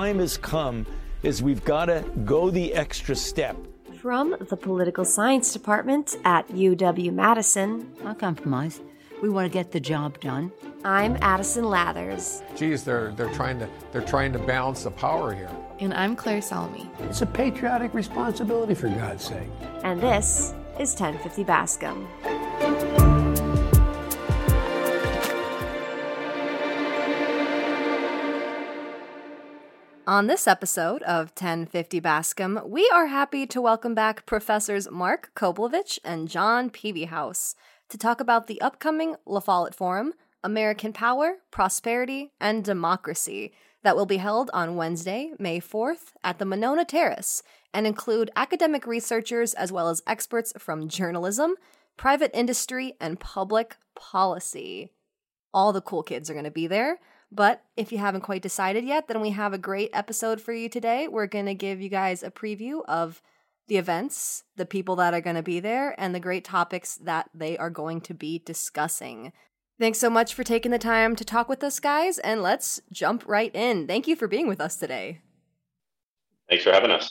time has come is we've got to go the extra step. From the Political Science Department at UW Madison. I'll compromise. We want to get the job done. I'm Addison Lathers. Geez, they're trying to balance the power here. And I'm Claire Salome. It's a patriotic responsibility, for God's sake. And this is 1050 Bascom. On this episode of 1050 Bascom, we are happy to welcome back Professors Mark Koblovich and John Peavy House to talk about the upcoming La Follette Forum, American Power, Prosperity, and Democracy, that will be held on Wednesday, May 4th, at the Monona Terrace, and include academic researchers as well as experts from journalism, private industry, and public policy. All the cool kids are going to be there. But if you haven't quite decided yet, then we have a great episode for you today. We're going to give you guys a preview of the events, the people that are going to be there, and the great topics that they are going to be discussing. Thanks so much for taking the time to talk with us, guys, and let's jump right in. Thank you for being with us today. Thanks for having us.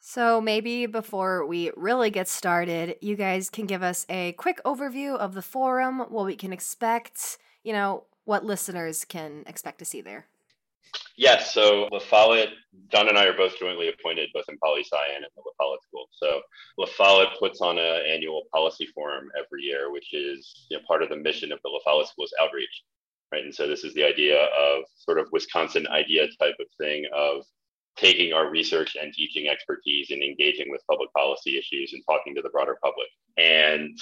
So maybe before we really get started, you guys can give us a quick overview of the forum, what we can expect, you know, what listeners can expect to see there. Yes, so La Follette, John and I are both jointly appointed, both in Poli Sci and in the La Follette School. So La Follette puts on an annual policy forum every year, which is, you know, part of the mission of the La Follette School's outreach, right? And so this is the idea of sort of Wisconsin idea type of thing of taking our research and teaching expertise and engaging with public policy issues and talking to the broader public. And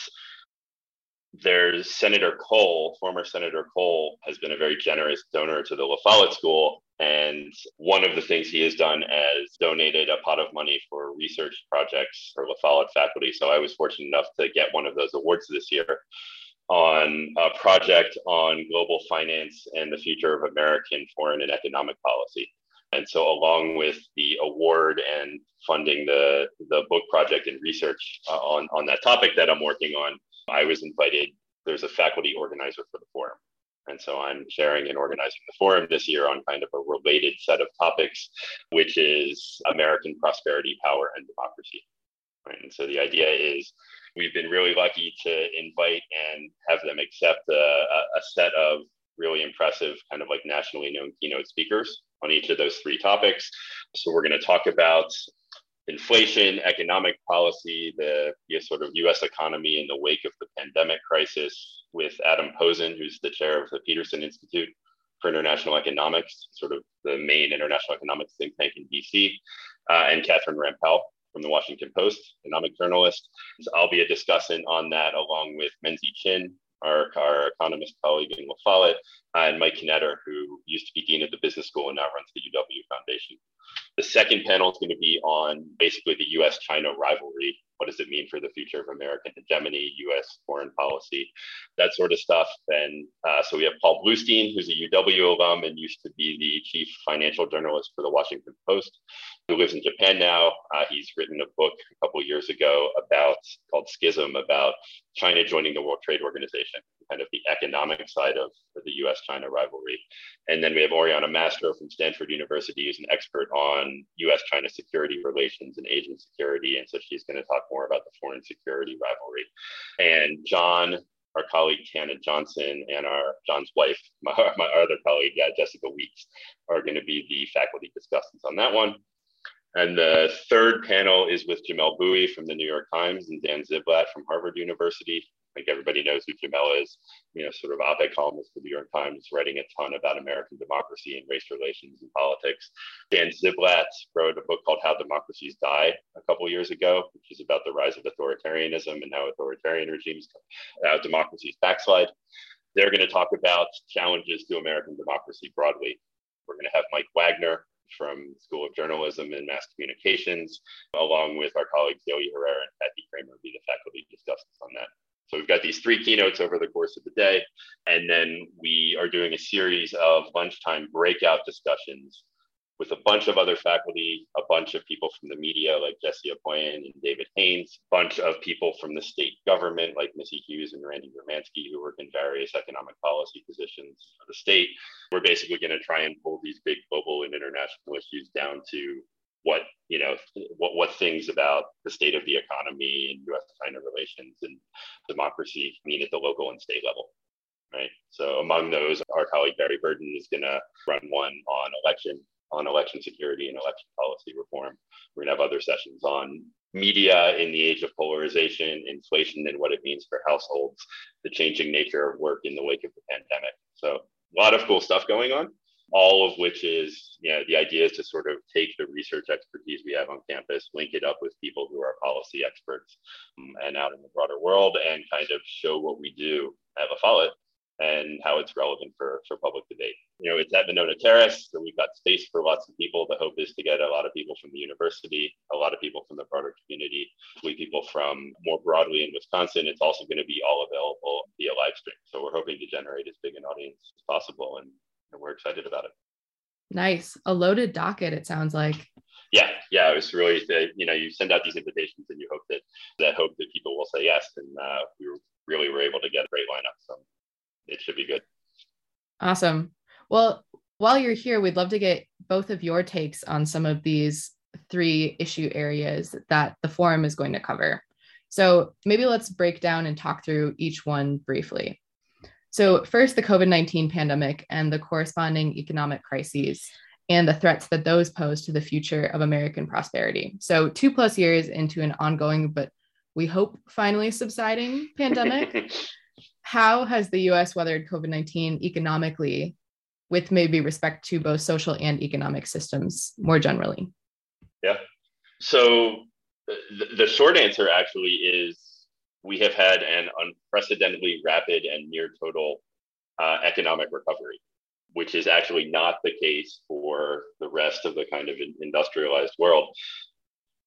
there's Senator Cole, former Senator Cole, has been a very generous donor to the La Follette School. And one of the things he has done is donated a pot of money for research projects for La Follette faculty. So I was fortunate enough to get one of those awards this year on a project on global finance and the future of American foreign and economic policy. And so along with the award and funding the book project and research on that topic that I'm working on, I was invited. There's a faculty organizer for the forum. And so I'm chairing and organizing the forum this year on kind of a related set of topics, which is American prosperity, power, and democracy. Right? And so the idea is we've been really lucky to invite and have them accept a set of really impressive kind of like nationally known keynote speakers on each of those three topics. So we're going to talk about inflation, economic policy, the sort of U.S. economy in the wake of the pandemic crisis with Adam Posen, who's the chair of the Peterson Institute for International Economics, sort of the main international economics think tank in D.C., and Catherine Rampell from the Washington Post, economic journalist. So I'll be a discussant on that along with Menzie Chinn, our economist colleague in La Follette, and Mike Knetter, who used to be dean of the business school and now runs the UW Foundation. The second panel is going to be on basically the U.S.-China rivalry. What does it mean for the future of American hegemony, U.S. foreign policy, that sort of stuff. And so we have Paul Blustein, who's a UW alum and used to be the chief financial journalist for the Washington Post, who lives in Japan now. He's written a book a couple years ago called Schism, about China joining the World Trade Organization, kind of the economic side of the U.S.-China rivalry. And then we have Oriana Mastro from Stanford University, who's an expert on U.S.-China security relations and Asian security. And so she's going to talk more about the foreign security rivalry. And John, our colleague Tana Johnson, and John's wife, my other colleague, Jessica Weeks, are going to be the faculty discussants on that one. And the third panel is with Jamelle Bouie from the New York Times and Dan Ziblatt from Harvard University. I think everybody knows who Jamelle is, sort of op-ed columnist for the New York Times, writing a ton about American democracy and race relations and politics. Dan Ziblatt wrote a book called How Democracies Die a couple years ago, which is about the rise of authoritarianism and how authoritarian regimes, how democracies backslide. They're going to talk about challenges to American democracy broadly. We're going to have Mike Wagner from School of Journalism and Mass Communications, along with our colleagues Delia Herrera and Kathy Kramer, be the faculty discussants on that. So we've got these three keynotes over the course of the day, and then we are doing a series of lunchtime breakout discussions with a bunch of other faculty, a bunch of people from the media like Jessie Opoien and David Haynes, a bunch of people from the state government like Missy Hughes and Randy Gromansky, who work in various economic policy positions for the state. We're basically going to try and pull these big global and international issues down to what, you know, what things about the state of the economy and U.S.-China relations and democracy mean at the local and state level. Right. So among those, our colleague Barry Burden is going to run one on election security and election policy reform. We're going to have other sessions on media in the age of polarization, inflation, and what it means for households, the changing nature of work in the wake of the pandemic. So a lot of cool stuff going on, all of which is, you know, the idea is to sort of take the research expertise we have on campus, link it up with people who are policy experts and out in the broader world, and kind of show what we do at La Follette and how it's relevant for public debate. You know, it's at Monona Terrace, so we've got space for lots of people. The hope is to get a lot of people from the university, a lot of people from the broader community, people from more broadly in Wisconsin. It's also going to be all available via live stream. So we're hoping to generate as big an audience as possible, and we're excited about it. Nice. A loaded docket, it sounds like. Yeah. It was really, you know, you send out these invitations and you hope that people will say yes. And we really were able to get a great lineup. So it should be good. Awesome. Well, while you're here, we'd love to get both of your takes on some of these three issue areas that the forum is going to cover. So maybe let's break down and talk through each one briefly. So first, the COVID-19 pandemic and the corresponding economic crises and the threats that those pose to the future of American prosperity. So 2+ years into an ongoing, but we hope finally subsiding pandemic. How has the U.S. weathered COVID-19 economically, with maybe respect to both social and economic systems more generally? Yeah. So the short answer actually is we have had an unprecedentedly rapid and near total economic recovery, which is actually not the case for the rest of the kind of industrialized world.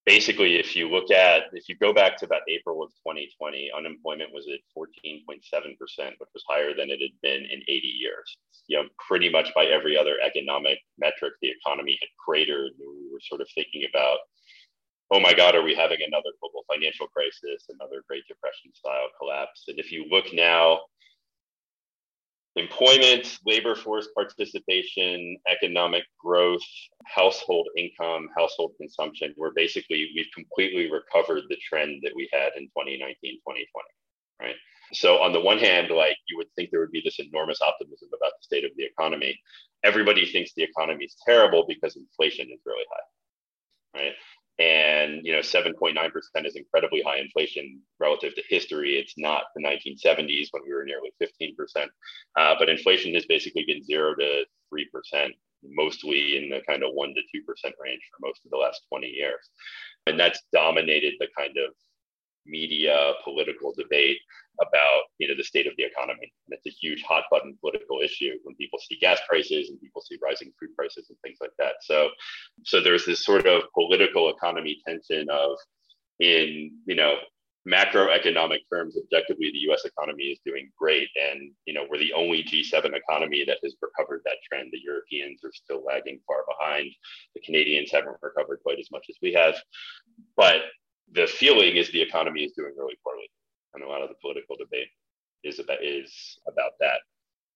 Basically, if you go back to about April of 2020, unemployment was at 14.7%, which was higher than it had been in 80 years. You know, pretty much by every other economic metric, the economy had cratered. We were sort of thinking about, oh my God, are we having another global financial crisis, another Great Depression style collapse? And if you look now, employment, labor force participation, economic growth, household income, household consumption, we've completely recovered the trend that we had in 2019, 2020, right? So on the one hand, like, you would think there would be this enormous optimism about the state of the economy. Everybody thinks the economy is terrible because inflation is really high, right? And, you know, 7.9% is incredibly high inflation relative to history. It's not the 1970s when we were nearly 15%. But inflation has basically been 0 to 3%, mostly in the kind of 1 to 2% range for most of the last 20 years. And that's dominated the kind of media, political debate about, you know, the state of the economy. And it's a huge hot button political issue when people see gas prices and people see rising food prices and things like that. So there's this sort of political economy tension of, in, you know, macroeconomic terms, objectively, the U.S. economy is doing great. And, you know, we're the only G7 economy that has recovered that trend. The Europeans are still lagging far behind. The Canadians haven't recovered quite as much as we have. But the feeling is the economy is doing really poorly. And a lot of the political debate is about that.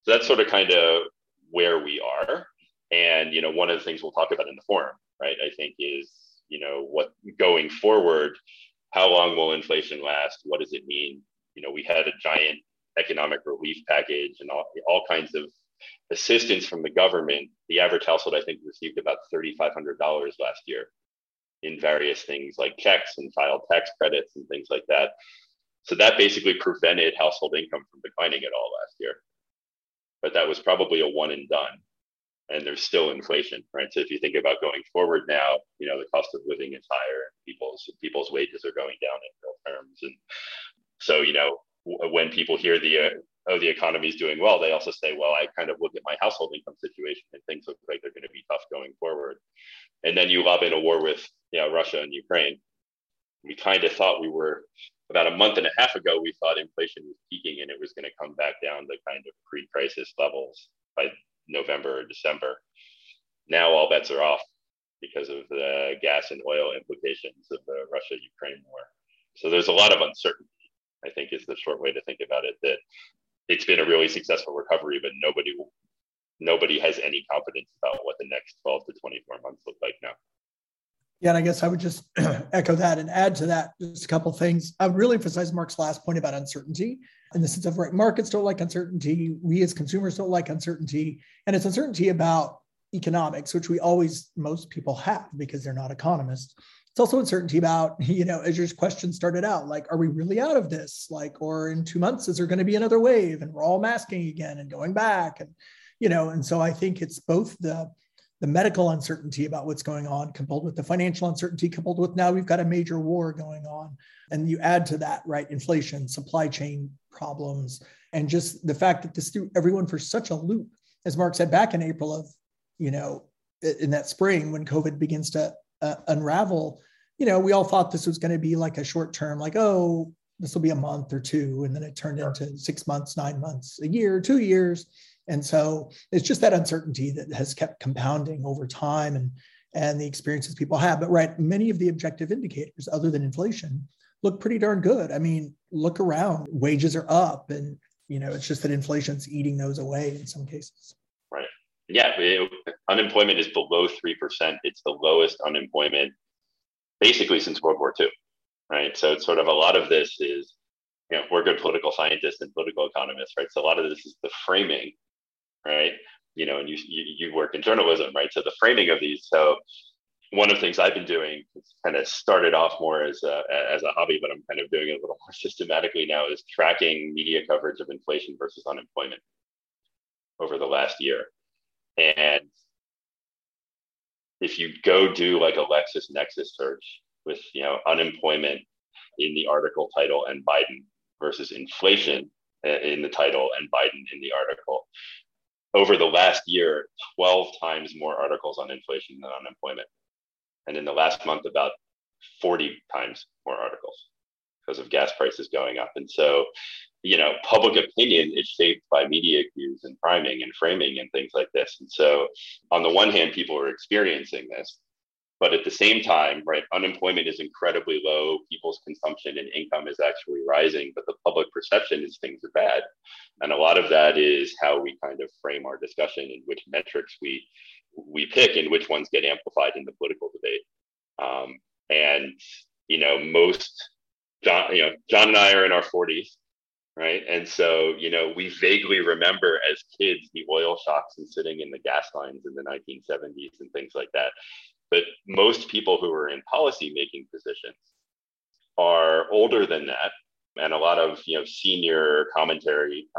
So that's sort of kind of where we are. And, you know, one of the things we'll talk about in the forum, right, I think is, you know, what going forward, how long will inflation last? What does it mean? You know, we had a giant economic relief package and all kinds of assistance from the government. The average household, I think, received about $3,500 last year in various things like checks and child tax credits and things like that. So that basically prevented household income from declining at all last year. But that was probably a one and done. And there's still inflation, right? So if you think about going forward now, you know, the cost of living is higher. People's wages are going down in real terms. And so, you know, when people hear the economy is doing well, they also say, well, I kind of look at my household income situation and things look like they're going to be tough going forward. And then you lob in a war with Russia and Ukraine. We kind of thought we were, about a month and a half ago, we thought inflation was peaking and it was going to come back down to kind of pre-crisis levels by November or December. now all bets are off because of the gas and oil implications of the Russia-Ukraine war. So there's a lot of uncertainty, I think, is the short way to think about it, that it's been a really successful recovery, but nobody has any confidence about what the next 12 to 24 months look like now. Yeah, and I guess I would just echo that and add to that just a couple of things. I would really emphasize Mark's last point about uncertainty in the sense of, right, markets don't like uncertainty. We as consumers don't like uncertainty. And it's uncertainty about economics, which most people have because they're not economists. It's also uncertainty about, as your question started out, like, are we really out of this? Like, or in 2 months, is there going to be another wave? And we're all masking again and going back. And, and so I think it's both the medical uncertainty about what's going on, coupled with the financial uncertainty, coupled with now we've got a major war going on. And you add to that, right, inflation, supply chain problems, and just the fact that this threw everyone for such a loop, as Mark said back in April of, in that spring when COVID begins to unravel, we all thought this was going to be like a short term, like, oh, this will be a month or two. And then it turned into 6 months, 9 months, a year, 2 years. And so it's just that uncertainty that has kept compounding over time and the experiences people have. But right, many of the objective indicators other than inflation look pretty darn good. I mean, look around, wages are up and, it's just that inflation's eating those away in some cases. Right. Yeah. Unemployment is below 3%. It's the lowest unemployment basically since World War II. Right. So it's sort of a lot of this is, we're good political scientists and political economists, right? So a lot of this is the framing. Right. And you work in journalism, right? So the framing of these. So one of the things I've been doing, it's kind of started off more as a hobby, but I'm kind of doing it a little more systematically now, is tracking media coverage of inflation versus unemployment over the last year. And if you go do like a LexisNexis search with, unemployment in the article title and Biden versus inflation in the title and Biden in the article, over the last year, 12 times more articles on inflation than unemployment. And in the last month, about 40 times more articles because of gas prices going up. And so, public opinion is shaped by media cues and priming and framing and things like this. And so on the one hand, people are experiencing this, but at the same time, right, unemployment is incredibly low. People's consumption and income is actually rising, but the public perception is things are bad. And a lot of that is how we kind of frame our discussion and which metrics we pick and which ones get amplified in the political debate. John and I are in our 40s, right? And so, we vaguely remember as kids the oil shocks and sitting in the gas lines in the 1970s and things like that. But most people who are in policy-making positions are older than that. And a lot of senior commentators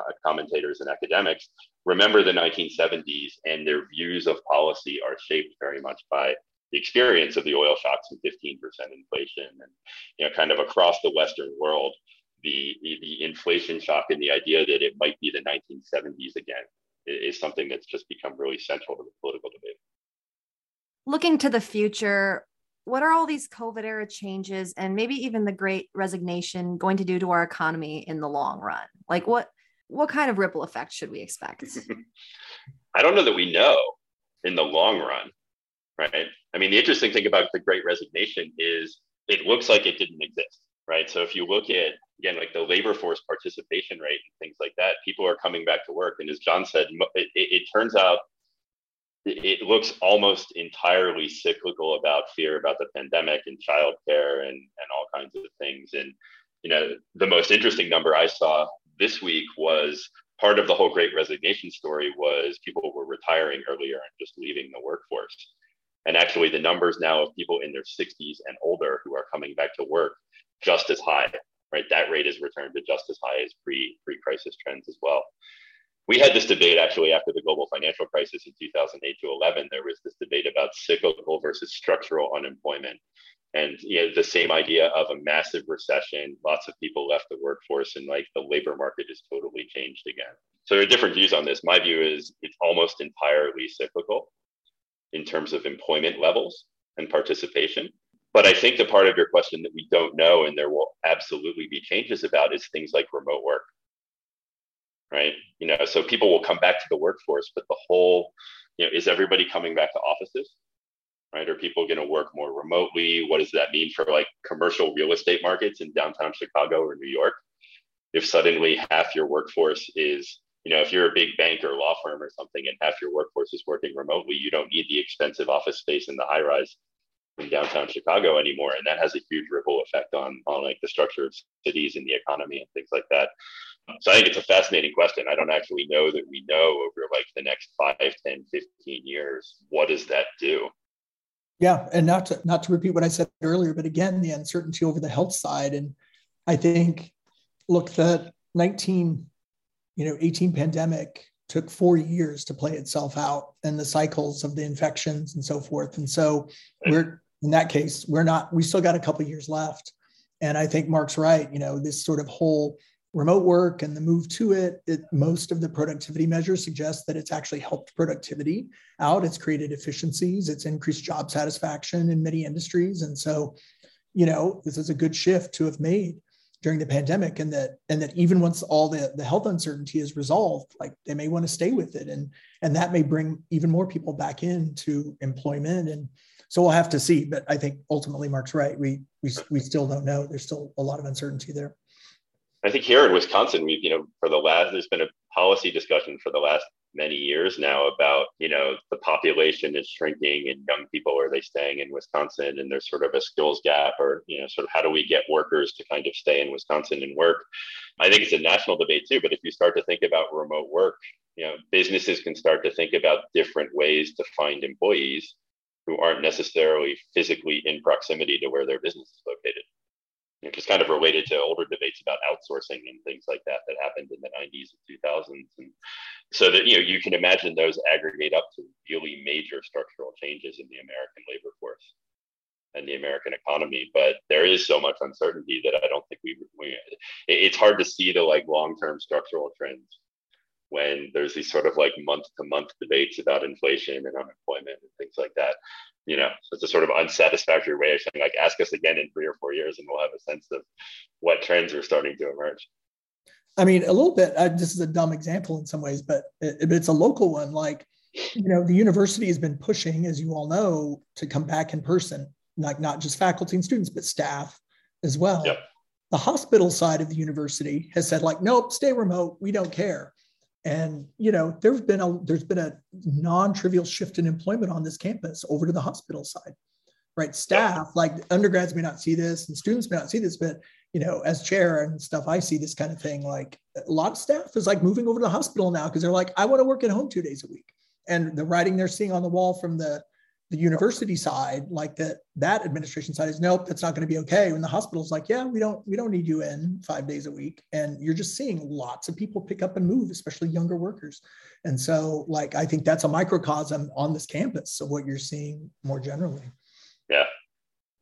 and academics remember the 1970s, and their views of policy are shaped very much by the experience of the oil shocks and 15% inflation. And kind of across the Western world, the inflation shock and the idea that it might be the 1970s again is something that's just become really central to the political debate. Looking to the future, what are all these COVID era changes and maybe even the Great Resignation going to do to our economy in the long run? Like what kind of ripple effect should we expect? I don't know that we know in the long run, right? I mean, the interesting thing about the Great Resignation is it looks like it didn't exist, right? So if you look at, again, like the labor force participation rate and things like that, people are coming back to work. And as John said, it turns out it looks almost entirely cyclical about fear about the pandemic and childcare and all kinds of things. And, the most interesting number I saw this week was part of the whole Great Resignation story was people were retiring earlier and just leaving the workforce. And actually the numbers now of people in their 60s and older who are coming back to work just as high, right? That rate has returned to just as high as pre-crisis trends as well. We had this debate actually after the global financial crisis in 2008 to 11, there was this debate about cyclical versus structural unemployment. And the same idea of a massive recession, lots of people left the workforce and like the labor market is totally changed again. So there are different views on this. My view is it's almost entirely cyclical in terms of employment levels and participation. But I think the part of your question that we don't know and there will absolutely be changes about is things like remote work. right? You know, so people will come back to the workforce, but the whole, you know, is everybody coming back to offices, right? Are people going to work more remotely? What does that mean for like commercial real estate markets in downtown Chicago or New York? If suddenly half your workforce is, you know, if you're a big bank or law firm or something and half your workforce is working remotely, you don't need the expensive office space in the high rise in downtown Chicago anymore. And that has a huge ripple effect on like the structure of cities and the economy and things like that. So I think it's a fascinating question. I don't actually know that we know over like the next 5, 10, 15 years, what does that do? Yeah. And not to repeat what I said earlier, but again, the uncertainty over the health side. And I think, look, that 18 pandemic took 4 years to play itself out and the cycles of the infections and so forth. And so we're, in that case, we still got a couple of years left. And I think Mark's right, you know, this sort of whole remote work and the move to it, most of the productivity measures suggest that it's actually helped productivity out. It's created efficiencies, it's increased job satisfaction in many industries. And so, you know, this is a good shift to have made during the pandemic, and that even once all the health uncertainty is resolved, like they may want to stay with it, and that may bring even more people back into employment. And so we'll have to see, but I think ultimately Mark's right. We still don't know. There's still a lot of uncertainty there. I think here in Wisconsin, we've, you know, there's been a policy discussion for the last many years now about, you know, the population is shrinking and young people, are they staying in Wisconsin? And there's sort of a skills gap, or, you know, sort of how do we get workers to kind of stay in Wisconsin and work? I think it's a national debate too, but if you start to think about remote work, you know, businesses can start to think about different ways to find employees who aren't necessarily physically in proximity to where their business is located. It's kind of related to older debates about outsourcing and things like that that happened in the 90s and 2000s. And so that, you know, you can imagine those aggregate up to really major structural changes in the American labor force and the American economy. But there is so much uncertainty that I don't think it's hard to see the like long-term structural trends when there's these sort of like month-to-month debates about inflation and unemployment and things like that. You know, so it's a sort of unsatisfactory way of saying, like, ask us again in 3 or 4 years and we'll have a sense of what trends are starting to emerge. I mean, a little bit, this is a dumb example in some ways, but it's a local one. Like, you know, the university has been pushing, as you all know, to come back in person, like not just faculty and students, but staff as well. Yep. The hospital side of the university has said, like, nope, stay remote. We don't care. And, you know, there's been a non-trivial shift in employment on this campus over to the hospital side, right? Staff, like undergrads may not see this and students may not see this, but, you know, as chair and stuff, I see this kind of thing. Like a lot of staff is like moving over to the hospital now because they're like, I want to work at home 2 days a week. And the writing they're seeing on the wall from the university side, like that administration side is, nope, that's not going to be okay. When the hospital's like, yeah, we don't need you in 5 days a week. And you're just seeing lots of people pick up and move, especially younger workers. And so like, I think that's a microcosm on this campus of what you're seeing more generally. Yeah.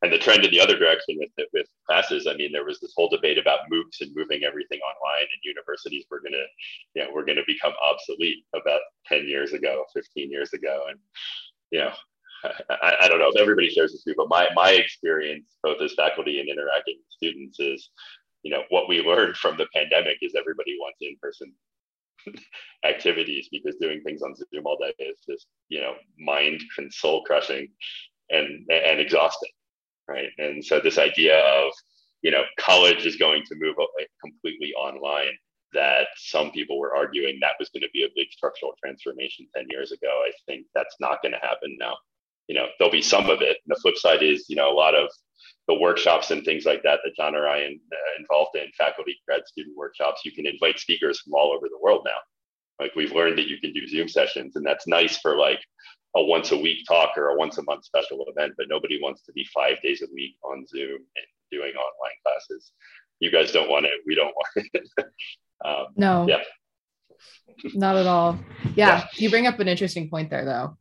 And the trend in the other direction with classes, I mean, there was this whole debate about MOOCs and moving everything online, and universities were going to become obsolete about 10 years ago, 15 years ago. And, you know, I don't know if everybody shares this view, but my experience, both as faculty and interacting with students, is, you know, what we learned from the pandemic is everybody wants in-person activities because doing things on Zoom all day is just, you know, mind and soul crushing and exhausting, right? And so this idea of, you know, college is going to move completely online, that some people were arguing that was going to be a big structural transformation 10 years ago. I think that's not going to happen now. You know, there'll be some of it. And the flip side is, you know, a lot of the workshops and things like that John or I are involved in, faculty, grad student workshops, you can invite speakers from all over the world now. Like, we've learned that you can do Zoom sessions, and that's nice for like a once a week talk or a once a month special event, but nobody wants to be 5 days a week on Zoom and doing online classes. You guys don't want it. We don't want it. No. Yeah. Not at all. Yeah. You bring up an interesting point there, though,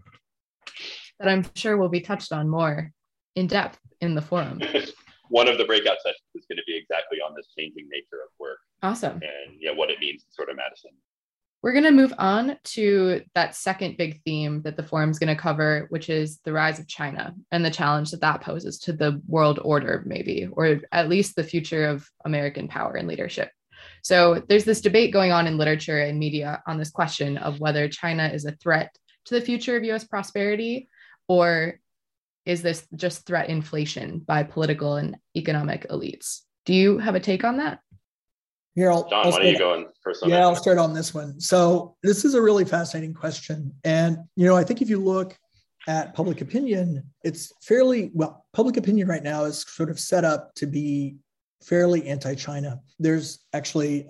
that I'm sure will be touched on more in depth in the forum. One of the breakout sessions is going to be exactly on this changing nature of work. Awesome. And yeah, what it means in sort of Madison. We're going to move on to that second big theme that the forum's going to cover, which is the rise of China and the challenge that poses to the world order, maybe, or at least the future of American power and leadership. So there's this debate going on in literature and media on this question of whether China is a threat to the future of US prosperity, or is this just threat inflation by political and economic elites? Do you have a take on that? Here, John, why don't you go in first? Yeah, I'll start on this one. So this is a really fascinating question. And, you know, I think if you look at public opinion, it's fairly, well, public opinion right now is sort of set up to be fairly anti-China. There's actually,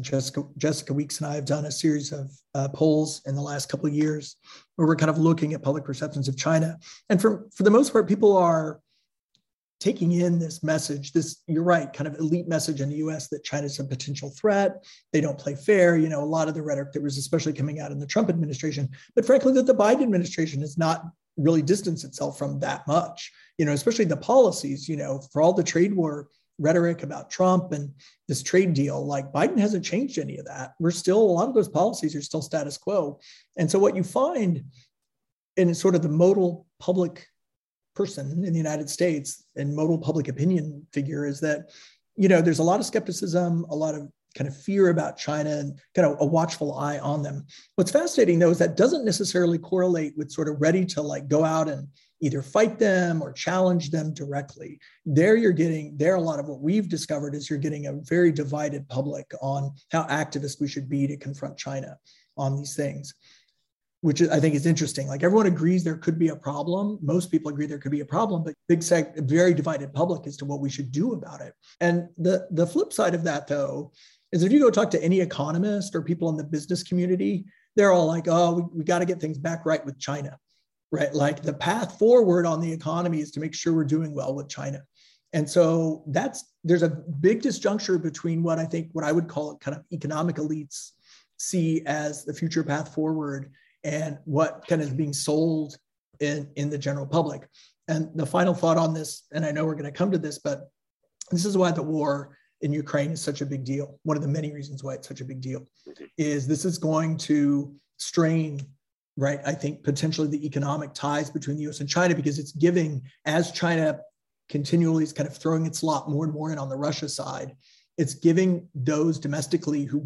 Jessica Weeks and I have done a series of polls in the last couple of years where we're kind of looking at public perceptions of China. And for the most part, people are taking in this message, this, you're right, kind of elite message in the US that China's a potential threat, they don't play fair, you know, a lot of the rhetoric that was especially coming out in the Trump administration, but frankly that the Biden administration has not really distanced itself from that much, you know, especially the policies, you know, for all the trade war rhetoric about Trump and this trade deal, like Biden hasn't changed any of that. We're still, a lot of those policies are still status quo. And so what you find in sort of the modal public person in the United States and modal public opinion figure is that, you know, there's a lot of skepticism, a lot of kind of fear about China and kind of a watchful eye on them. What's fascinating though, is that doesn't necessarily correlate with sort of ready to like go out and either fight them or challenge them directly. There you're getting, there a lot of what we've discovered is you're getting a very divided public on how activist we should be to confront China on these things, which I think is interesting. Like everyone agrees there could be a problem. Most people agree there could be a problem, but big sec, very divided public as to what we should do about it. And the flip side of that though, is if you go talk to any economist or people in the business community, they're all like, oh, we got to get things back right with China. Right? Like the path forward on the economy is to make sure we're doing well with China. And so there's a big disjuncture between what I think, what I would call kind of economic elites see as the future path forward and what kind of is being sold in the general public. And the final thought on this, and I know we're going to come to this, but this is why the war in Ukraine is such a big deal. One of the many reasons why it's such a big deal is this is going to strain, right, I think potentially the economic ties between the US and China, because it's giving, as China continually is kind of throwing its lot more and more in on the Russia side, it's giving those domestically who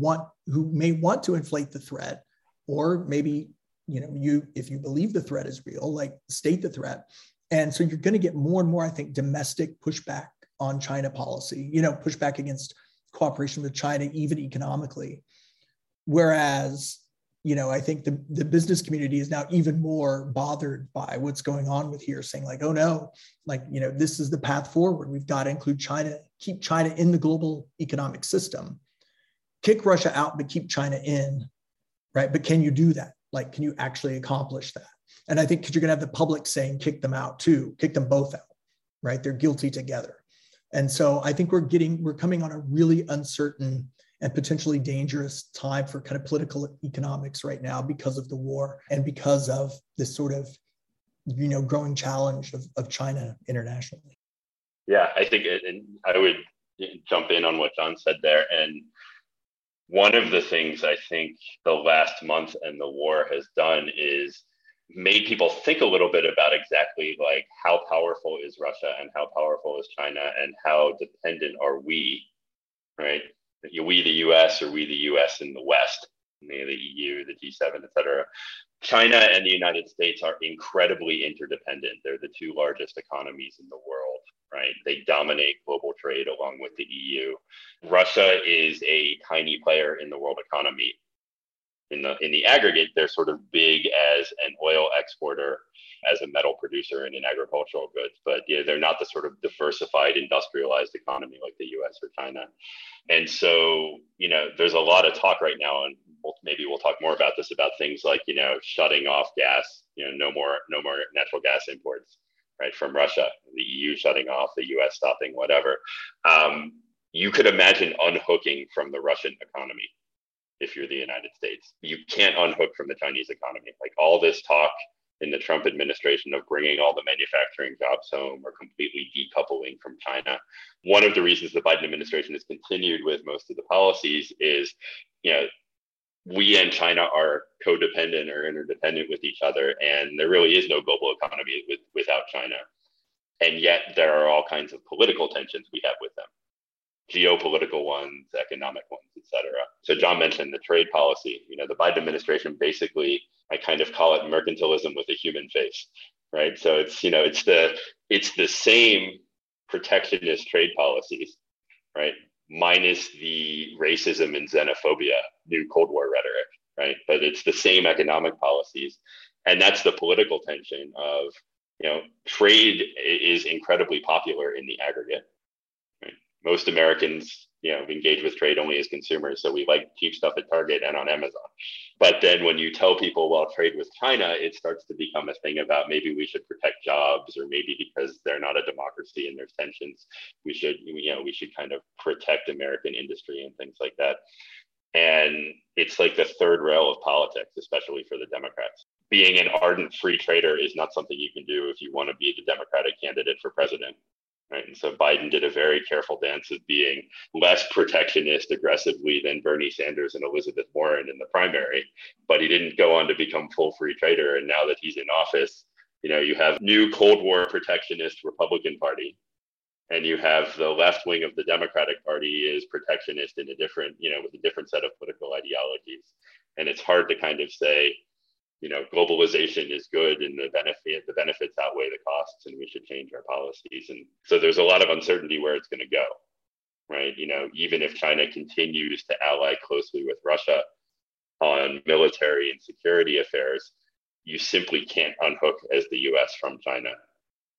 may want to inflate the threat, or maybe, you know, if you believe the threat is real, like state the threat. And so you're going to get more and more, I think, domestic pushback on China policy, you know, pushback against cooperation with China, even economically. Whereas, you know, I think the business community is now even more bothered by what's going on with here, saying like, oh no, like, you know, this is the path forward. We've got to include China, keep China in the global economic system, kick Russia out, but keep China in, right? But can you do that? Like, can you actually accomplish that? And I think because you're going to have the public saying, kick them out too, kick them both out, right? They're guilty together. And so I think we're coming on a really uncertain and potentially dangerous time for kind of political economics right now because of the war and because of this sort of, you know, growing challenge of China internationally. Yeah, I think, and I would jump in on what John said there. And one of the things I think the last month and the war has done is made people think a little bit about exactly like how powerful is Russia and how powerful is China and how dependent are we, right? We the U.S. or we the U.S. in the West, the EU, the G7, et cetera. China and the United States are incredibly interdependent. They're the two largest economies in the world, right? They dominate global trade along with the EU. Russia is a tiny player in the world economy. In the aggregate, they're sort of big as an oil exporter, as a metal producer, and in agricultural goods, but yeah, they're not the sort of diversified industrialized economy like the US or China. And so, you know, there's a lot of talk right now, and maybe we'll talk more about this, about things like, you know, shutting off gas, you know, no more natural gas imports, right, from Russia, the EU shutting off, the US stopping, whatever. You could imagine unhooking from the Russian economy. If you're the United States, you can't unhook from the Chinese economy. Like all this talk in the Trump administration of bringing all the manufacturing jobs home or completely decoupling from China. One of the reasons the Biden administration has continued with most of the policies is, you know, we and China are codependent or interdependent with each other. And there really is no global economy without China. And yet there are all kinds of political tensions we have with them. geopolitical ones, economic ones, et cetera. So John mentioned the trade policy. You know, the Biden administration basically, I kind of call it mercantilism with a human face, right? So it's, you know, it's the same protectionist trade policies, right? Minus the racism and xenophobia, new Cold War rhetoric, right? But it's the same economic policies. And that's the political tension of, you know, trade is incredibly popular in the aggregate. Right? Most Americans, you know, engage with trade only as consumers. So we like cheap stuff at Target and on Amazon. But then when you tell people, well, trade with China, it starts to become a thing about maybe we should protect jobs, or maybe because they're not a democracy and there's tensions, we should kind of protect American industry and things like that. And it's like the third rail of politics, especially for the Democrats. Being an ardent free trader is not something you can do if you want to be the Democratic candidate for president, right? And so Biden did a very careful dance of being less protectionist aggressively than Bernie Sanders and Elizabeth Warren in the primary, but he didn't go on to become full free trader. And now that he's in office, you know, you have new Cold War protectionist Republican Party, and you have the left wing of the Democratic Party is protectionist in a different, you know, with a different set of political ideologies. And it's hard to kind of say, you know, globalization is good and the benefits outweigh the costs and we should change our policies. And so there's a lot of uncertainty where it's going to go, right? You know, even if China continues to ally closely with Russia on military and security affairs, you simply can't unhook as the U.S. from China.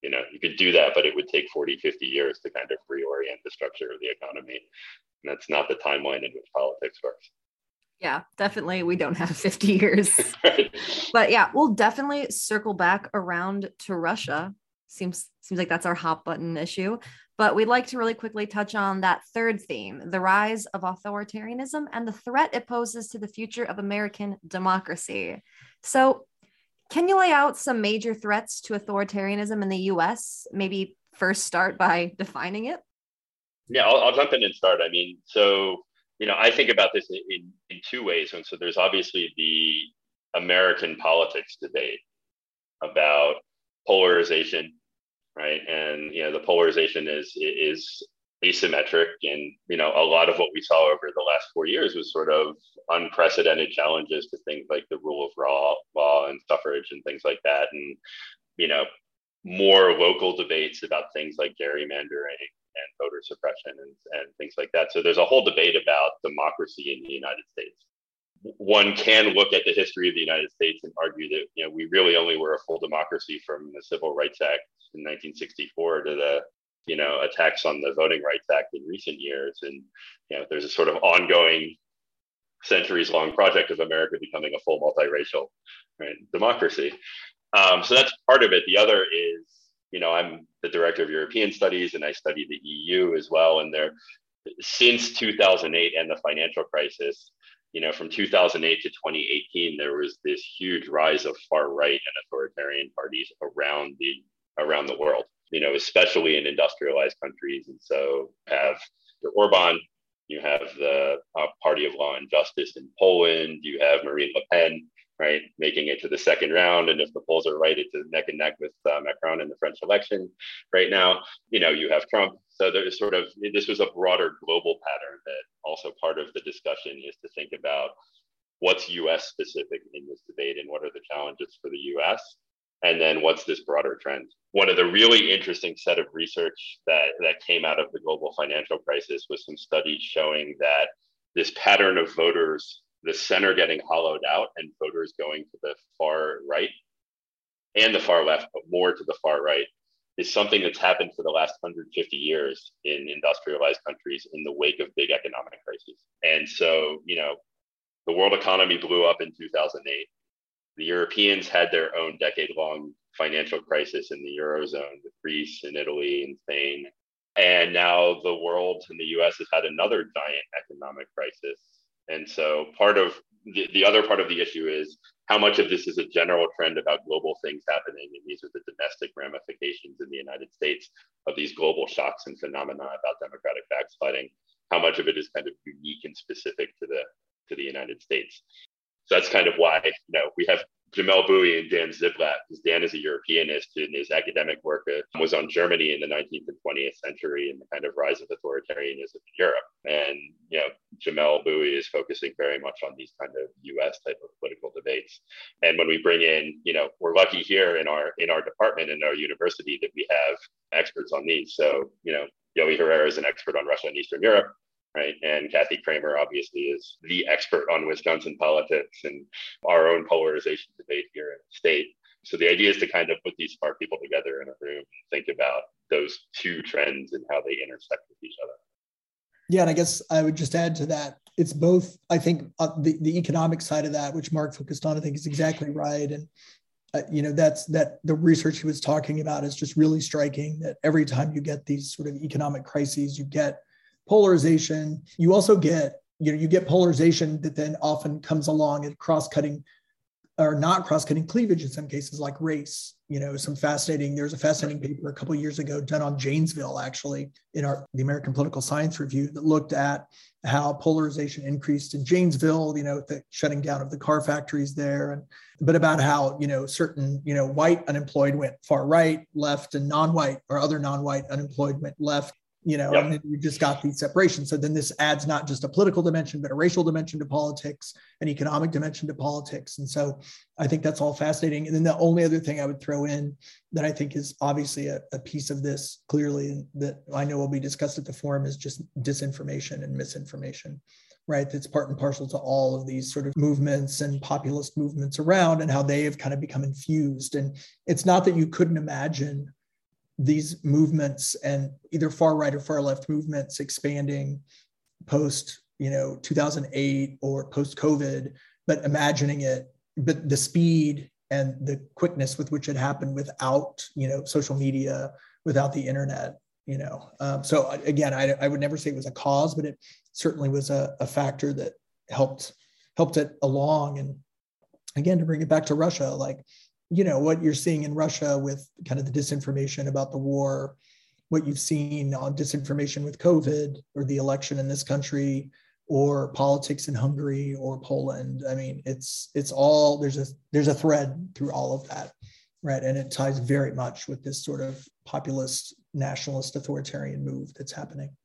You know, you could do that, but it would take 40, 50 years to kind of reorient the structure of the economy. And that's not the timeline in which politics works. Yeah, definitely. We don't have 50 years, but yeah, we'll definitely circle back around to Russia. Seems like that's our hot button issue, but we'd like to really quickly touch on that third theme, the rise of authoritarianism and the threat it poses to the future of American democracy. So can you lay out some major threats to authoritarianism in the US? Maybe first start by defining it. Yeah, I'll jump in and start. I mean, so, you know, I think about this in two ways. And so there's obviously the American politics debate about polarization, right? And, you know, the polarization is asymmetric. And, you know, a lot of what we saw over the last 4 years was sort of unprecedented challenges to things like the rule of law and suffrage and things like that. And, you know, more local debates about things like gerrymandering and voter suppression and things like that. So there's a whole debate about democracy in the United States. One can look at the history of the United States and argue that, you know, we really only were a full democracy from the Civil Rights Act in 1964 to the, you know, attacks on the Voting Rights Act in recent years. And, you know, there's a sort of ongoing centuries-long project of America becoming a full multiracial, right, democracy. So that's part of it. The other is, you know, I'm the director of European studies and I study the EU as well. And there, since 2008 and the financial crisis, you know, from 2008 to 2018, there was this huge rise of far right and authoritarian parties around the world, you know, especially in industrialized countries. And so you have the Orban, you have the Party of Law and Justice in Poland, you have Marine Le Pen, right, making it to the second round. And if the polls are right, it's neck and neck with Macron in the French election right now. You know, you have Trump. So there's sort of, this was a broader global pattern that also part of the discussion is to think about what's US specific in this debate and what are the challenges for the US? And then what's this broader trend? One of the really interesting set of research that came out of the global financial crisis was some studies showing that this pattern of voters, the center getting hollowed out and voters going to the far right and the far left, but more to the far right, is something that's happened for the last 150 years in industrialized countries in the wake of big economic crises. And so, you know, the world economy blew up in 2008. The Europeans had their own decade-long financial crisis in the Eurozone with Greece and Italy and Spain. And now the world and the US has had another giant economic crisis. And so part of the other part of the issue is how much of this is a general trend about global things happening. And these are the domestic ramifications in the United States of these global shocks and phenomena about democratic backsliding. How much of it is kind of unique and specific to the United States? So that's kind of why, you know, we have Jamelle Bouie and Dan Ziblatt, because Dan is a Europeanist and his academic work was on Germany in the 19th and 20th century and the kind of rise of authoritarianism in Europe. And, you know, Jamelle Bouie is focusing very much on these kind of US type of political debates. And when we bring in, you know, we're lucky here in our department and our university that we have experts on these. So, you know, Yoshiko Herrera is an expert on Russia and Eastern Europe. Right. And Kathy Kramer obviously is the expert on Wisconsin politics and our own polarization debate here in the state. So the idea is to kind of put these smart people together in a room and think about those two trends and how they intersect with each other. Yeah, and I guess I would just add to that, it's both, I think, the economic side of that, which Mark focused on, I think is exactly right. And, you know, that the research he was talking about is just really striking, that every time you get these sort of economic crises, you get polarization. You also get, you know, you get polarization that then often comes along at cross-cutting or not cross-cutting cleavage in some cases, like race. You know, there's a fascinating paper a couple of years ago done on Janesville, actually, in the American Political Science Review, that looked at how polarization increased in Janesville, you know, the shutting down of the car factories there, but about how, you know, certain, you know, white unemployed went far right, left, and non-white or other non-white unemployed went left. You know, yep. And then you just got these separations. So then this adds not just a political dimension, but a racial dimension to politics, an economic dimension to politics. And so I think that's all fascinating. And then the only other thing I would throw in that I think is obviously a piece of this clearly that I know will be discussed at the forum is just disinformation and misinformation, right? That's part and parcel to all of these sort of movements and populist movements around, and how they have kind of become infused. And it's not that you couldn't imagine these movements and either far right or far left movements expanding post, you know, 2008 or post COVID, but imagining it, but the speed and the quickness with which it happened without, you know, social media, without the internet, you know. So again, I would never say it was a cause, but it certainly was a factor that helped it along. And again, to bring it back to Russia, like, you know, what you're seeing in Russia with kind of the disinformation about the war, what you've seen on disinformation with COVID or the election in this country or politics in Hungary or Poland. I mean, it's all, there's a thread through all of that, right? And it ties very much with this sort of populist, nationalist, authoritarian move that's happening.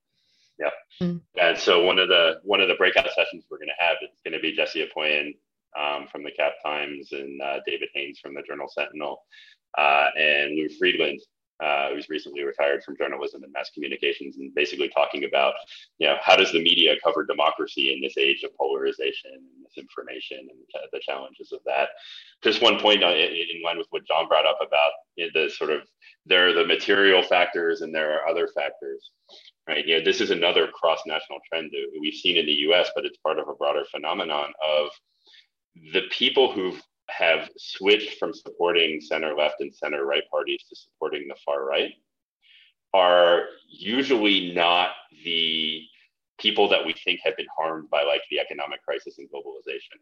Yeah. Mm-hmm. And so one of the breakout sessions we're going to have, it's going to be Jessie Opoien from the Cap Times and David Haynes from the Journal Sentinel and Lou Friedland, who's recently retired from journalism and mass communications, and basically talking about, you know, how does the media cover democracy in this age of polarization and misinformation and the challenges of that. Just one point in line with what John brought up about, you know, the sort of, there are the material factors and there are other factors. Right. Yeah, this is another cross-national trend that we've seen in the US, but it's part of a broader phenomenon of the people who have switched from supporting center left and center right parties to supporting the far right are usually not the people that we think have been harmed by, like, the economic crisis and globalization.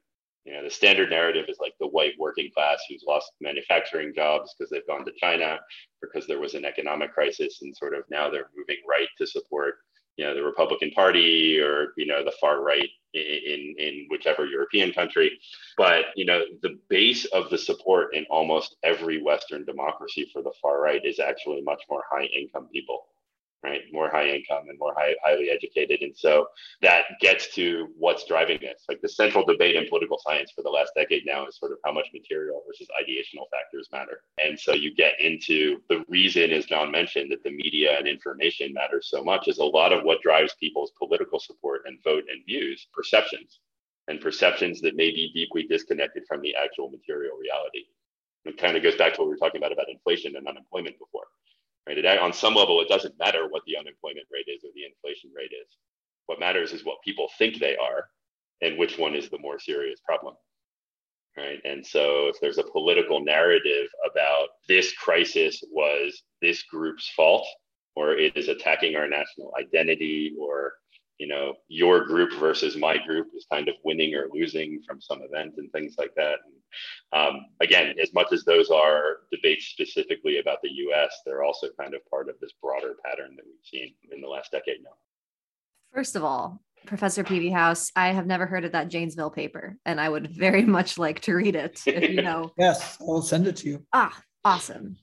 You know, the standard narrative is like the white working class who's lost manufacturing jobs because they've gone to China, because there was an economic crisis, and sort of now they're moving right to support, you know, the Republican Party or, you know, the far right in whichever European country. But, you know, the base of the support in almost every Western democracy for the far right is actually much more high income people, right? More high income and more highly educated. And so that gets to what's driving this. Like, the central debate in political science for the last decade now is sort of how much material versus ideational factors matter. And so you get into the reason, as John mentioned, that the media and information matters so much is a lot of what drives people's political support and vote and views, perceptions that may be deeply disconnected from the actual material reality. It kind of goes back to what we were talking about inflation and unemployment before. Right? On some level, it doesn't matter what the unemployment rate is or the inflation rate is. What matters is what people think they are and which one is the more serious problem. Right? And so if there's a political narrative about this crisis was this group's fault, or it is attacking our national identity, or, you know, your group versus my group is kind of winning or losing from some event and things like that. And, again, as much as those are debates specifically about the US, they're also kind of part of this broader pattern that we've seen in the last decade now. First of all, Professor Peavy House, I have never heard of that Janesville paper, and I would very much like to read it, if you know. Yes, I'll send it to you. Ah, awesome.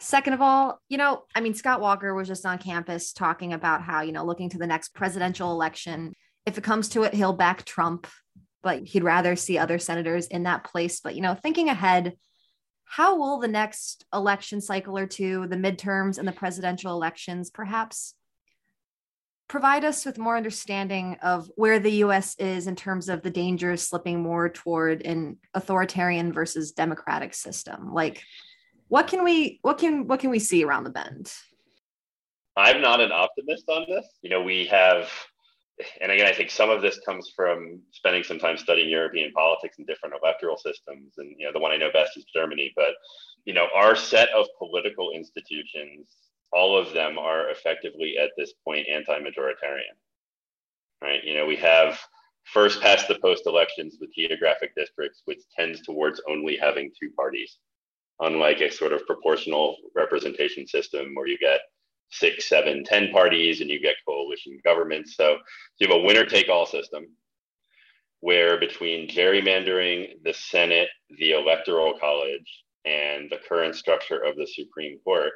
Second of all, you know, I mean, Scott Walker was just on campus talking about how, you know, looking to the next presidential election, if it comes to it, he'll back Trump, but he'd rather see other senators in that place. But, you know, thinking ahead, how will the next election cycle or two, the midterms and the presidential elections, perhaps provide us with more understanding of where the U.S. is in terms of the dangers slipping more toward an authoritarian versus democratic system? Like, what can we see around the bend? I'm not an optimist on this. You know, we have, and again, I think some of this comes from spending some time studying European politics and different electoral systems. And, you know, the one I know best is Germany, but, you know, our set of political institutions, all of them are effectively at this point anti-majoritarian, right? You know, we have first past the post elections with geographic districts, which tends towards only having two parties, unlike a sort of proportional representation system where you get 6, 7, 10 parties and you get coalition governments. So you have a winner take all system where between gerrymandering, the Senate, the Electoral College, and the current structure of the Supreme Court,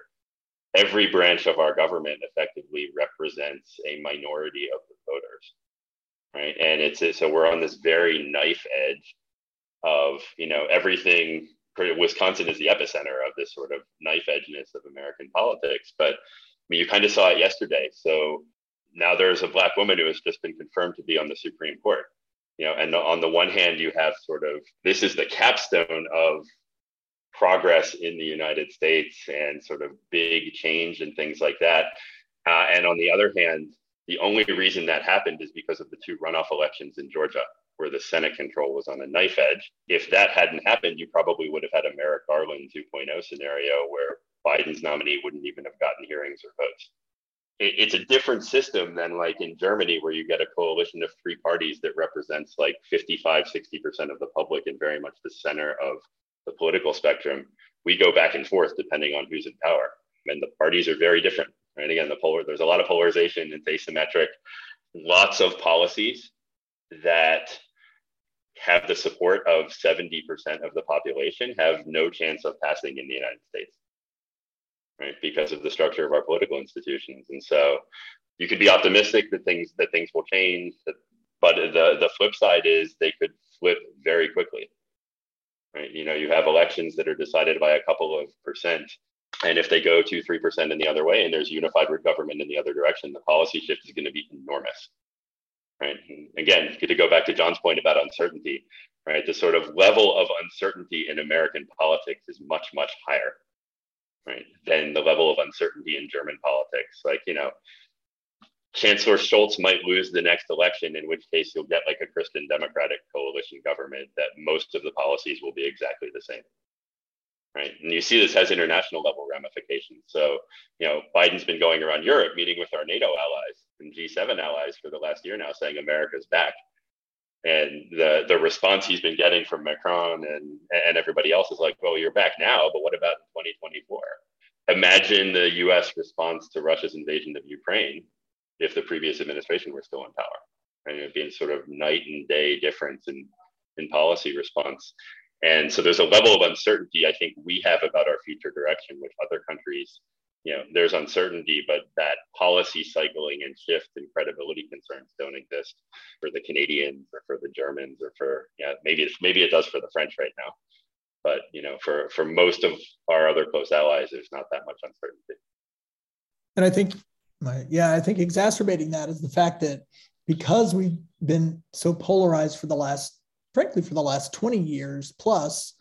every branch of our government effectively represents a minority of the voters, right? And it's so we're on this very knife edge of, you know, everything. Wisconsin is the epicenter of this sort of knife edgeness of American politics, but I mean, you kind of saw it yesterday. So now there's a Black woman who has just been confirmed to be on the Supreme Court, you know, and on the one hand, you have sort of, this is the capstone of progress in the United States and sort of big change and things like that. And on the other hand, the only reason that happened is because of the two runoff elections in Georgia, where the Senate control was on a knife edge. If that hadn't happened, you probably would have had a Merrick Garland 2.0 scenario where Biden's nominee wouldn't even have gotten hearings or votes. It's a different system than like in Germany, where you get a coalition of three parties that represents like 55, 60% of the public and very much the center of the political spectrum. We go back and forth depending on who's in power, and the parties are very different. And again, there's a lot of polarization. It's asymmetric. Lots of policies that have the support of 70% of the population have no chance of passing in the United States, right? Because of the structure of our political institutions. And so you could be optimistic that things will change, but the flip side is they could flip very quickly, right? You know, you have elections that are decided by a couple of percent. And if they go 2-3% in the other way, and there's unified government in the other direction, the policy shift is going to be enormous, right? And again, good to go back to John's point about uncertainty, right? The sort of level of uncertainty in American politics is much, much higher, right, than the level of uncertainty in German politics. Like, you know, Chancellor Scholz might lose the next election, in which case you'll get like a Christian Democratic coalition government that most of the policies will be exactly the same. Right. And you see this has international level ramifications. So, you know, Biden's been going around Europe meeting with our NATO allies and G7 allies for the last year now, saying America's back. And the response he's been getting from Macron and everybody else is like, well, you're back now, but what about in 2024? Imagine the US response to Russia's invasion of Ukraine if the previous administration were still in power. And it'd be a sort of night and day difference in policy response. And so there's a level of uncertainty I think we have about our future direction, which other countries, you know, there's uncertainty, but that policy cycling and shift and credibility concerns don't exist for the Canadians or for the Germans or for, yeah, maybe it does for the French right now. But, you know, for most of our other close allies, there's not that much uncertainty. And I think, I think exacerbating that is the fact that because we've been so polarized for the last 20 years plus,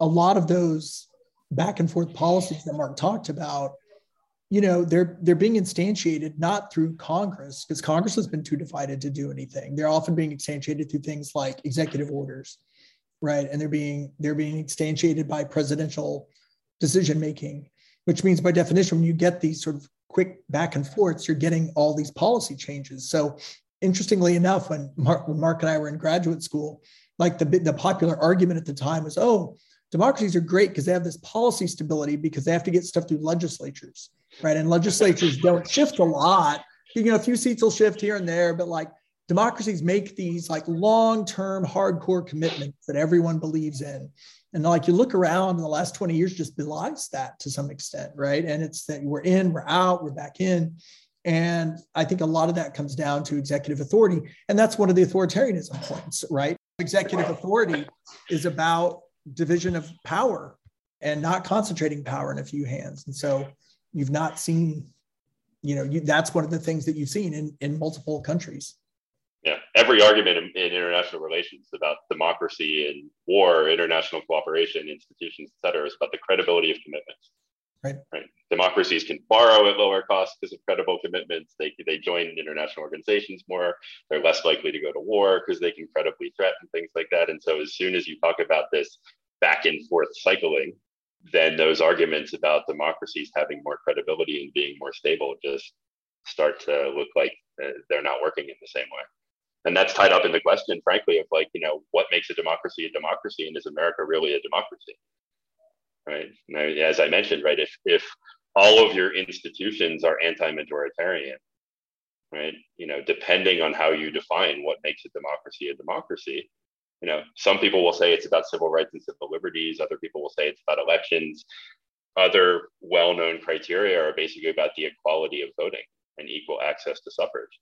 a lot of those back and forth policies that Mark talked about, you know, they're being instantiated not through Congress, because Congress has been too divided to do anything. They're often being instantiated through things like executive orders, right? And they're being instantiated by presidential decision making, which means by definition, when you get these sort of quick back and forths, you're getting all these policy changes. So interestingly enough, when Mark and I were in graduate school, like the popular argument at the time was, oh, democracies are great because they have this policy stability because they have to get stuff through legislatures, right? And legislatures don't shift a lot. You know, a few seats will shift here and there, but like democracies make these like long-term hardcore commitments that everyone believes in. And like, you look around in the last 20 years just belies that to some extent, right? And it's that we're in, we're out, we're back in. And I think a lot of that comes down to executive authority. And that's one of the authoritarianism points, right? Executive authority is about division of power and not concentrating power in a few hands. And so you've not seen, you know, that's one of the things that you've seen in multiple countries. Yeah, every argument in international relations about democracy and war, international cooperation, institutions, et cetera, is about the credibility of commitments. Right. Democracies can borrow at lower costs because of credible commitments. They join international organizations more. They're less likely to go to war because they can credibly threaten things like that. And so as soon as you talk about this back and forth cycling, then those arguments about democracies having more credibility and being more stable just start to look like they're not working in the same way. And that's tied up in the question, frankly, of like, you know, what makes a democracy, and is America really a democracy? Right. Now, as I mentioned, right, if all of your institutions are anti-majoritarian, right, you know, depending on how you define what makes a democracy, you know, some people will say it's about civil rights and civil liberties. Other people will say it's about elections. Other well-known criteria are basically about the equality of voting and equal access to suffrage.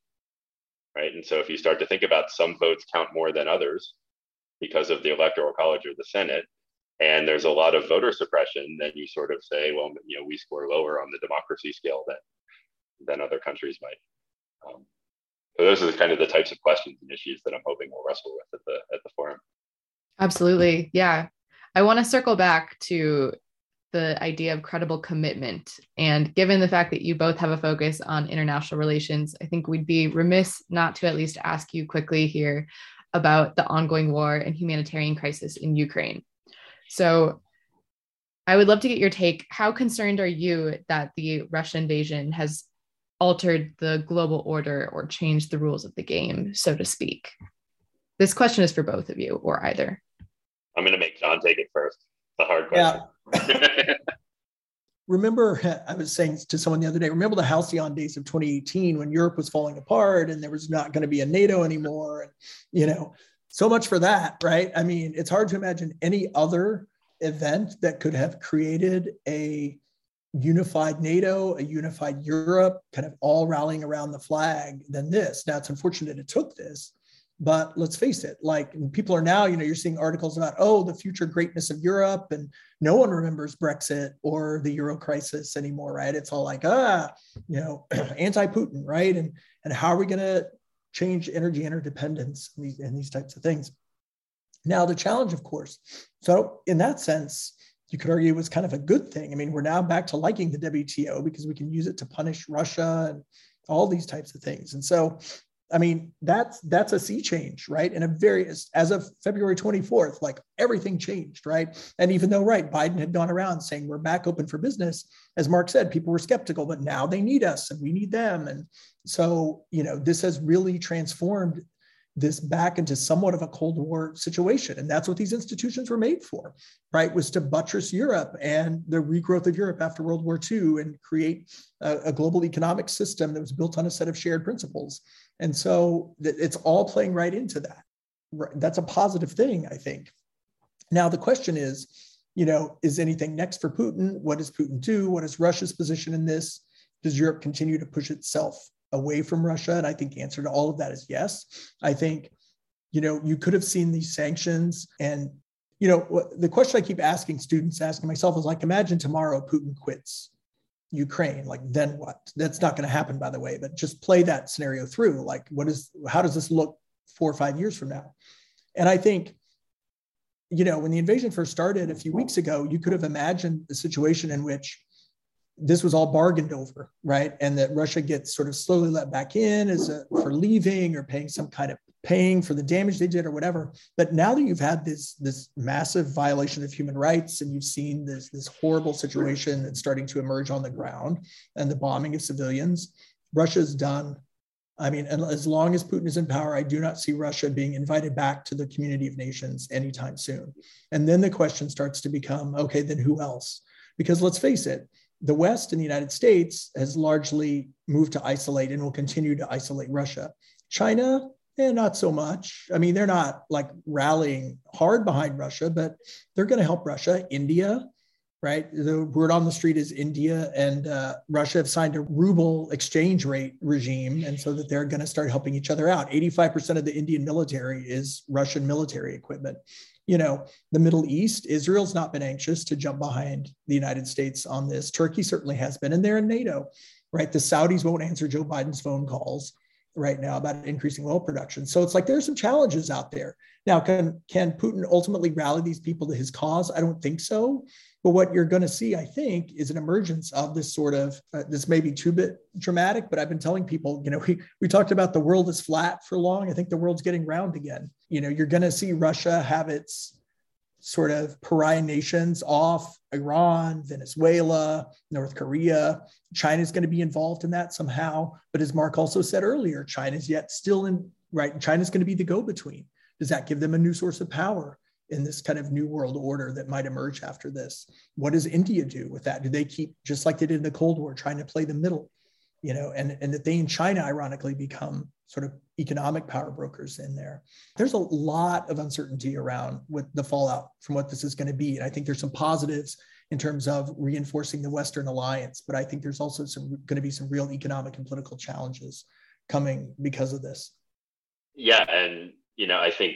Right. And so if you start to think about some votes count more than others because of the Electoral College or the Senate, and there's a lot of voter suppression, then you sort of say, well, you know, we score lower on the democracy scale than other countries might. So those are the kind of the types of questions and issues that I'm hoping we'll wrestle with at the forum. Absolutely. Yeah. I want to circle back to the idea of credible commitment. And given the fact that you both have a focus on international relations, I think we'd be remiss not to at least ask you quickly here about the ongoing war and humanitarian crisis in Ukraine. So I would love to get your take. How concerned are you that the Russian invasion has altered the global order or changed the rules of the game, so to speak? This question is for both of you, or either. I'm going to make John take it first. The hard question. Yeah. Remember, I was saying to someone the other day, remember the halcyon days of 2018 when Europe was falling apart and there was not going to be a NATO anymore, and, you know, so much for that, right? I mean, it's hard to imagine any other event that could have created a unified NATO, a unified Europe, kind of all rallying around the flag than this. Now, it's unfortunate it took this, but let's face it, like, people are now, you know, you're seeing articles about, oh, the future greatness of Europe, and no one remembers Brexit or the Euro crisis anymore, right? It's all like, you know, anti-Putin, right? And how are we going to change, energy interdependence, and these types of things. Now, the challenge, of course, so in that sense, you could argue it was kind of a good thing. I mean, we're now back to liking the WTO because we can use it to punish Russia and all these types of things. And so, I mean, that's a sea change, right? And as of February 24th, like, everything changed, right? And even though, right, Biden had gone around saying we're back open for business, as Mark said, people were skeptical, but now they need us and we need them. And so, you know, this has really transformed this back into somewhat of a Cold War situation. And that's what these institutions were made for, right? Was to buttress Europe and the regrowth of Europe after World War II and create a global economic system that was built on a set of shared principles. And so it's all playing right into that. That's a positive thing, I think. Now, the question is, you know, is anything next for Putin? What does Putin do? What is Russia's position in this? Does Europe continue to push itself away from Russia? And I think the answer to all of that is yes. I think, you know, you could have seen these sanctions. And, you know, the question I keep asking students, asking myself, is like, imagine tomorrow Putin quits Ukraine, like, then what? That's not going to happen, by the way, but just play that scenario through. Like, how does this look 4 or 5 years from now? And I think, you know, when the invasion first started a few weeks ago, you could have imagined a situation in which this was all bargained over, right? And that Russia gets sort of slowly let back in for leaving or paying for the damage they did or whatever. But now that you've had this massive violation of human rights, and you've seen this horrible situation that's starting to emerge on the ground, and the bombing of civilians, Russia's done. I mean, and as long as Putin is in power, I do not see Russia being invited back to the community of nations anytime soon. And then the question starts to become, okay, then who else? Because let's face it, the West and the United States has largely moved to isolate and will continue to isolate Russia. China Not so much. I mean, they're not like rallying hard behind Russia, but they're going to help Russia. India, right? The word on the street is India and Russia have signed a ruble exchange rate regime. And so that they're going to start helping each other out. 85% of the Indian military is Russian military equipment. You know, the Middle East, Israel's not been anxious to jump behind the United States on this. Turkey certainly has been, and they're in NATO, right? The Saudis won't answer Joe Biden's phone calls right now about increasing oil production. So it's like, there's some challenges out there. Now, can Putin ultimately rally these people to his cause? I don't think so. But what you're going to see, I think, is an emergence of this sort of, this may be too bit dramatic, but I've been telling people, you know, we talked about the world is flat for long. I think the world's getting round again. You know, you're going to see Russia have its sort of pariah nations off, Iran, Venezuela, North Korea. China's going to be involved in that somehow. But as Mark also said earlier, China's yet still in, right? China's going to be the go-between. Does that give them a new source of power in this kind of new world order that might emerge after this? What does India do with that? Do they keep, just like they did in the Cold War, trying to play the middle, you know, and that they in China ironically become sort of economic power brokers in there? There's a lot of uncertainty around with the fallout from what this is going to be. And I think there's some positives in terms of reinforcing the Western alliance, but I think there's also going to be some real economic and political challenges coming because of this. Yeah. And, you know, I think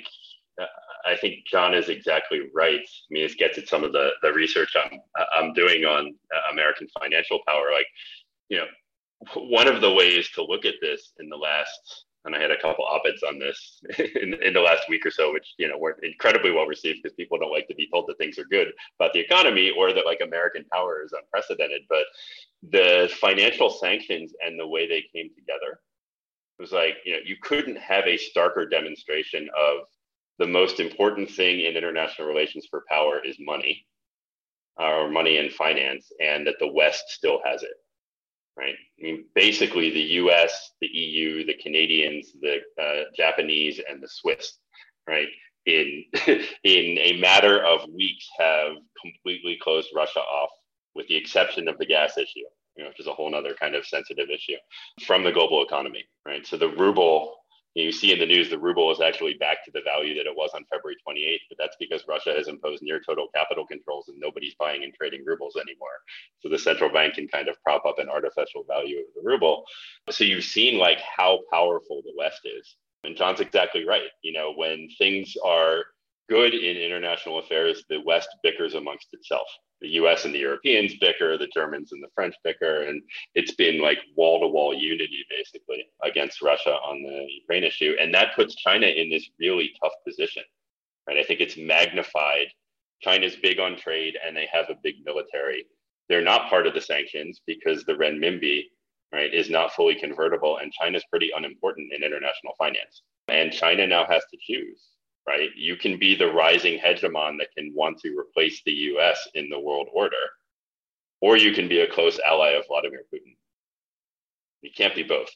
John is exactly right. I mean, this gets at some of the research I'm doing on American financial power. Like, you know, one of the ways to look at this in the last, and I had a couple op-eds on this in the last week or so, which, you know, were incredibly well received because people don't like to be told that things are good about the economy or that like American power is unprecedented. But the financial sanctions and the way they came together was like, you know, you couldn't have a starker demonstration of the most important thing in international relations for power is money, or money and finance, and that the West still has it, right? I mean, basically the US, the EU, the Canadians, the Japanese, and the Swiss, right? In a matter of weeks have completely closed Russia off, with the exception of the gas issue, you know, which is a whole nother kind of sensitive issue, from the global economy, right? So the ruble, you see in the news, the ruble is actually back to the value that it was on February 28th, but that's because Russia has imposed near total capital controls and nobody's buying and trading rubles anymore. So the central bank can kind of prop up an artificial value of the ruble. So you've seen like how powerful the West is. And John's exactly right. You know, when things are good in international affairs, the West bickers amongst itself. The US and the Europeans bicker, the Germans and the French bicker, and it's been like wall-to-wall unity basically against Russia on the Ukraine issue. And that puts China in this really tough position, right? I think it's magnified. China's big on trade and they have a big military. They're not part of the sanctions because the renminbi, right, is not fully convertible, and China's pretty unimportant in international finance. And China now has to choose. Right? You can be the rising hegemon that can want to replace the US in the world order, or you can be a close ally of Vladimir Putin. You can't be both,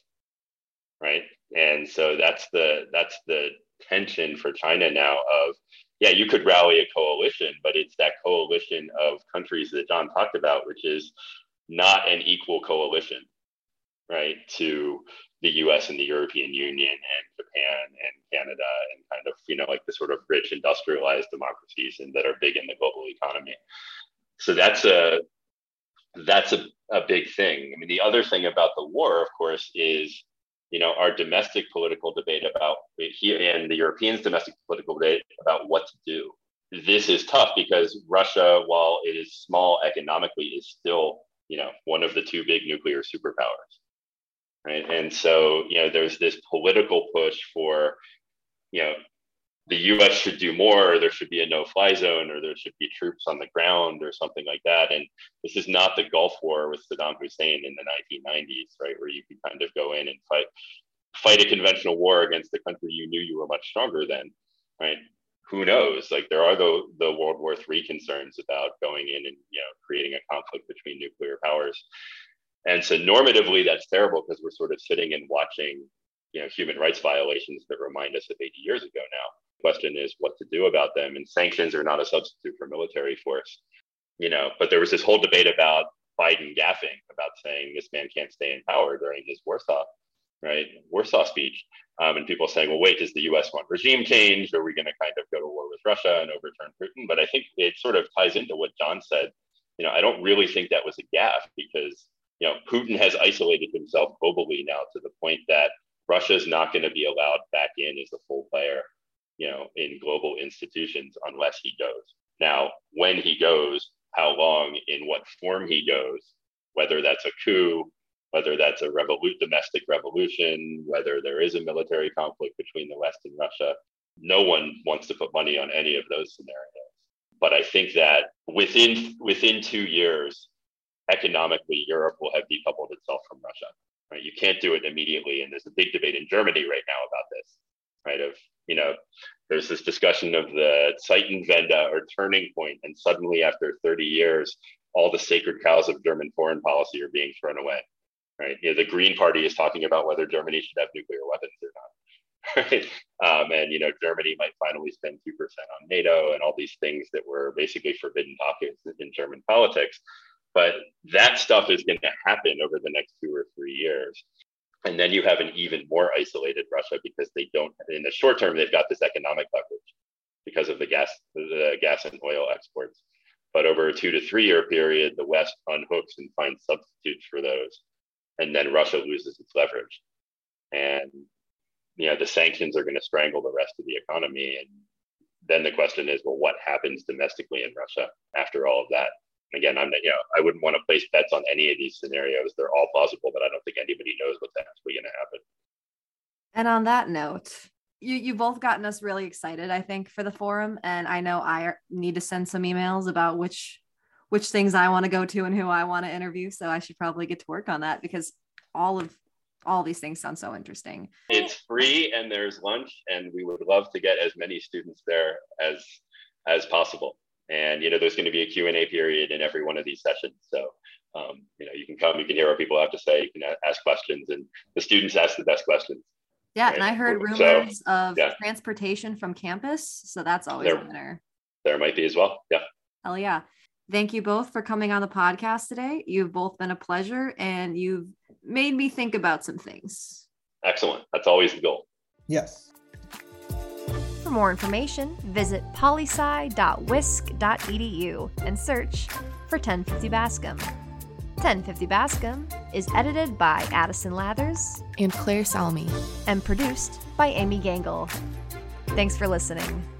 right? And so that's the tension for China now of, yeah, you could rally a coalition, but it's that coalition of countries that John talked about, which is not an equal coalition, right, to the US and the European Union and Japan and Canada and kind of, you know, like the sort of rich industrialized democracies and that are big in the global economy. So that's a big thing. I mean, the other thing about the war, of course, is, you know, our domestic political debate about here and the Europeans' domestic political debate about what to do. This is tough because Russia, while it is small economically, is still, you know, one of the two big nuclear superpowers. Right. And so, you know, there's this political push for, you know, the US should do more, or there should be a no-fly zone, or there should be troops on the ground or something like that. And this is not the Gulf War with Saddam Hussein in the 1990s, right, where you could kind of go in and fight a conventional war against the country you knew you were much stronger than, right? Who knows? Like, there are the World War III concerns about going in and, you know, creating a conflict between nuclear powers. And so normatively, that's terrible because we're sort of sitting and watching, you know, human rights violations that remind us of 80 years ago now. The question is what to do about them. And sanctions are not a substitute for military force, you know, but there was this whole debate about Biden gaffing, about saying this man can't stay in power during his Warsaw, right? Warsaw speech. and people saying, well, wait, does the US want regime change? Are we going to kind of go to war with Russia and overturn Putin? But I think it sort of ties into what John said. You know, I don't really think that was a gaffe because, you know, Putin has isolated himself globally now to the point that Russia is not going to be allowed back in as a full player, you know, in global institutions unless he goes. Now, when he goes, how long, in what form he goes, whether that's a coup, whether that's a domestic revolution, whether there is a military conflict between the West and Russia, no one wants to put money on any of those scenarios. But I think that within 2 years, economically, Europe will have decoupled itself from Russia. Right? You can't do it immediately. And there's a big debate in Germany right now about this, right? Of, you know, there's this discussion of the Zeitenwende or turning point, and suddenly after 30 years, all the sacred cows of German foreign policy are being thrown away, right? You know, the Green Party is talking about whether Germany should have nuclear weapons or not, right? And, you know, Germany might finally spend 2% on NATO and all these things that were basically forbidden topics in German politics. But that stuff is going to happen over the next 2 or 3 years. And then you have an even more isolated Russia because they don't, in the short term, they've got this economic leverage because of the gas and oil exports. But over a 2 to 3 year period, the West unhooks and finds substitutes for those. And then Russia loses its leverage. And, you know, the sanctions are going to strangle the rest of the economy. And then the question is, well, what happens domestically in Russia after all of that? And again, I'm not, you know, I wouldn't want to place bets on any of these scenarios. They're all plausible, but I don't think anybody knows what's actually going to happen. And on that note, you both gotten us really excited, I think, for the forum. And I know I need to send some emails about which things I want to go to and who I want to interview. So I should probably get to work on that because all these things sound so interesting. It's free and there's lunch, and we would love to get as many students there as possible. And, you know, there's going to be a Q&A period in every one of these sessions. So, you know, you can come, you can hear what people have to say, you can ask questions, and the students ask the best questions. Yeah, right? And I heard rumors of transportation from campus. So that's always a winner. There might be as well. Yeah. Hell yeah. Thank you both for coming on the podcast today. You've both been a pleasure, and you've made me think about some things. Excellent. That's always the goal. Yes. For more information, visit polysci.wisc.edu and search for 1050 Bascom. 1050 Bascom is edited by Addison Lathers and Claire Salome and produced by Amy Gangle. Thanks for listening.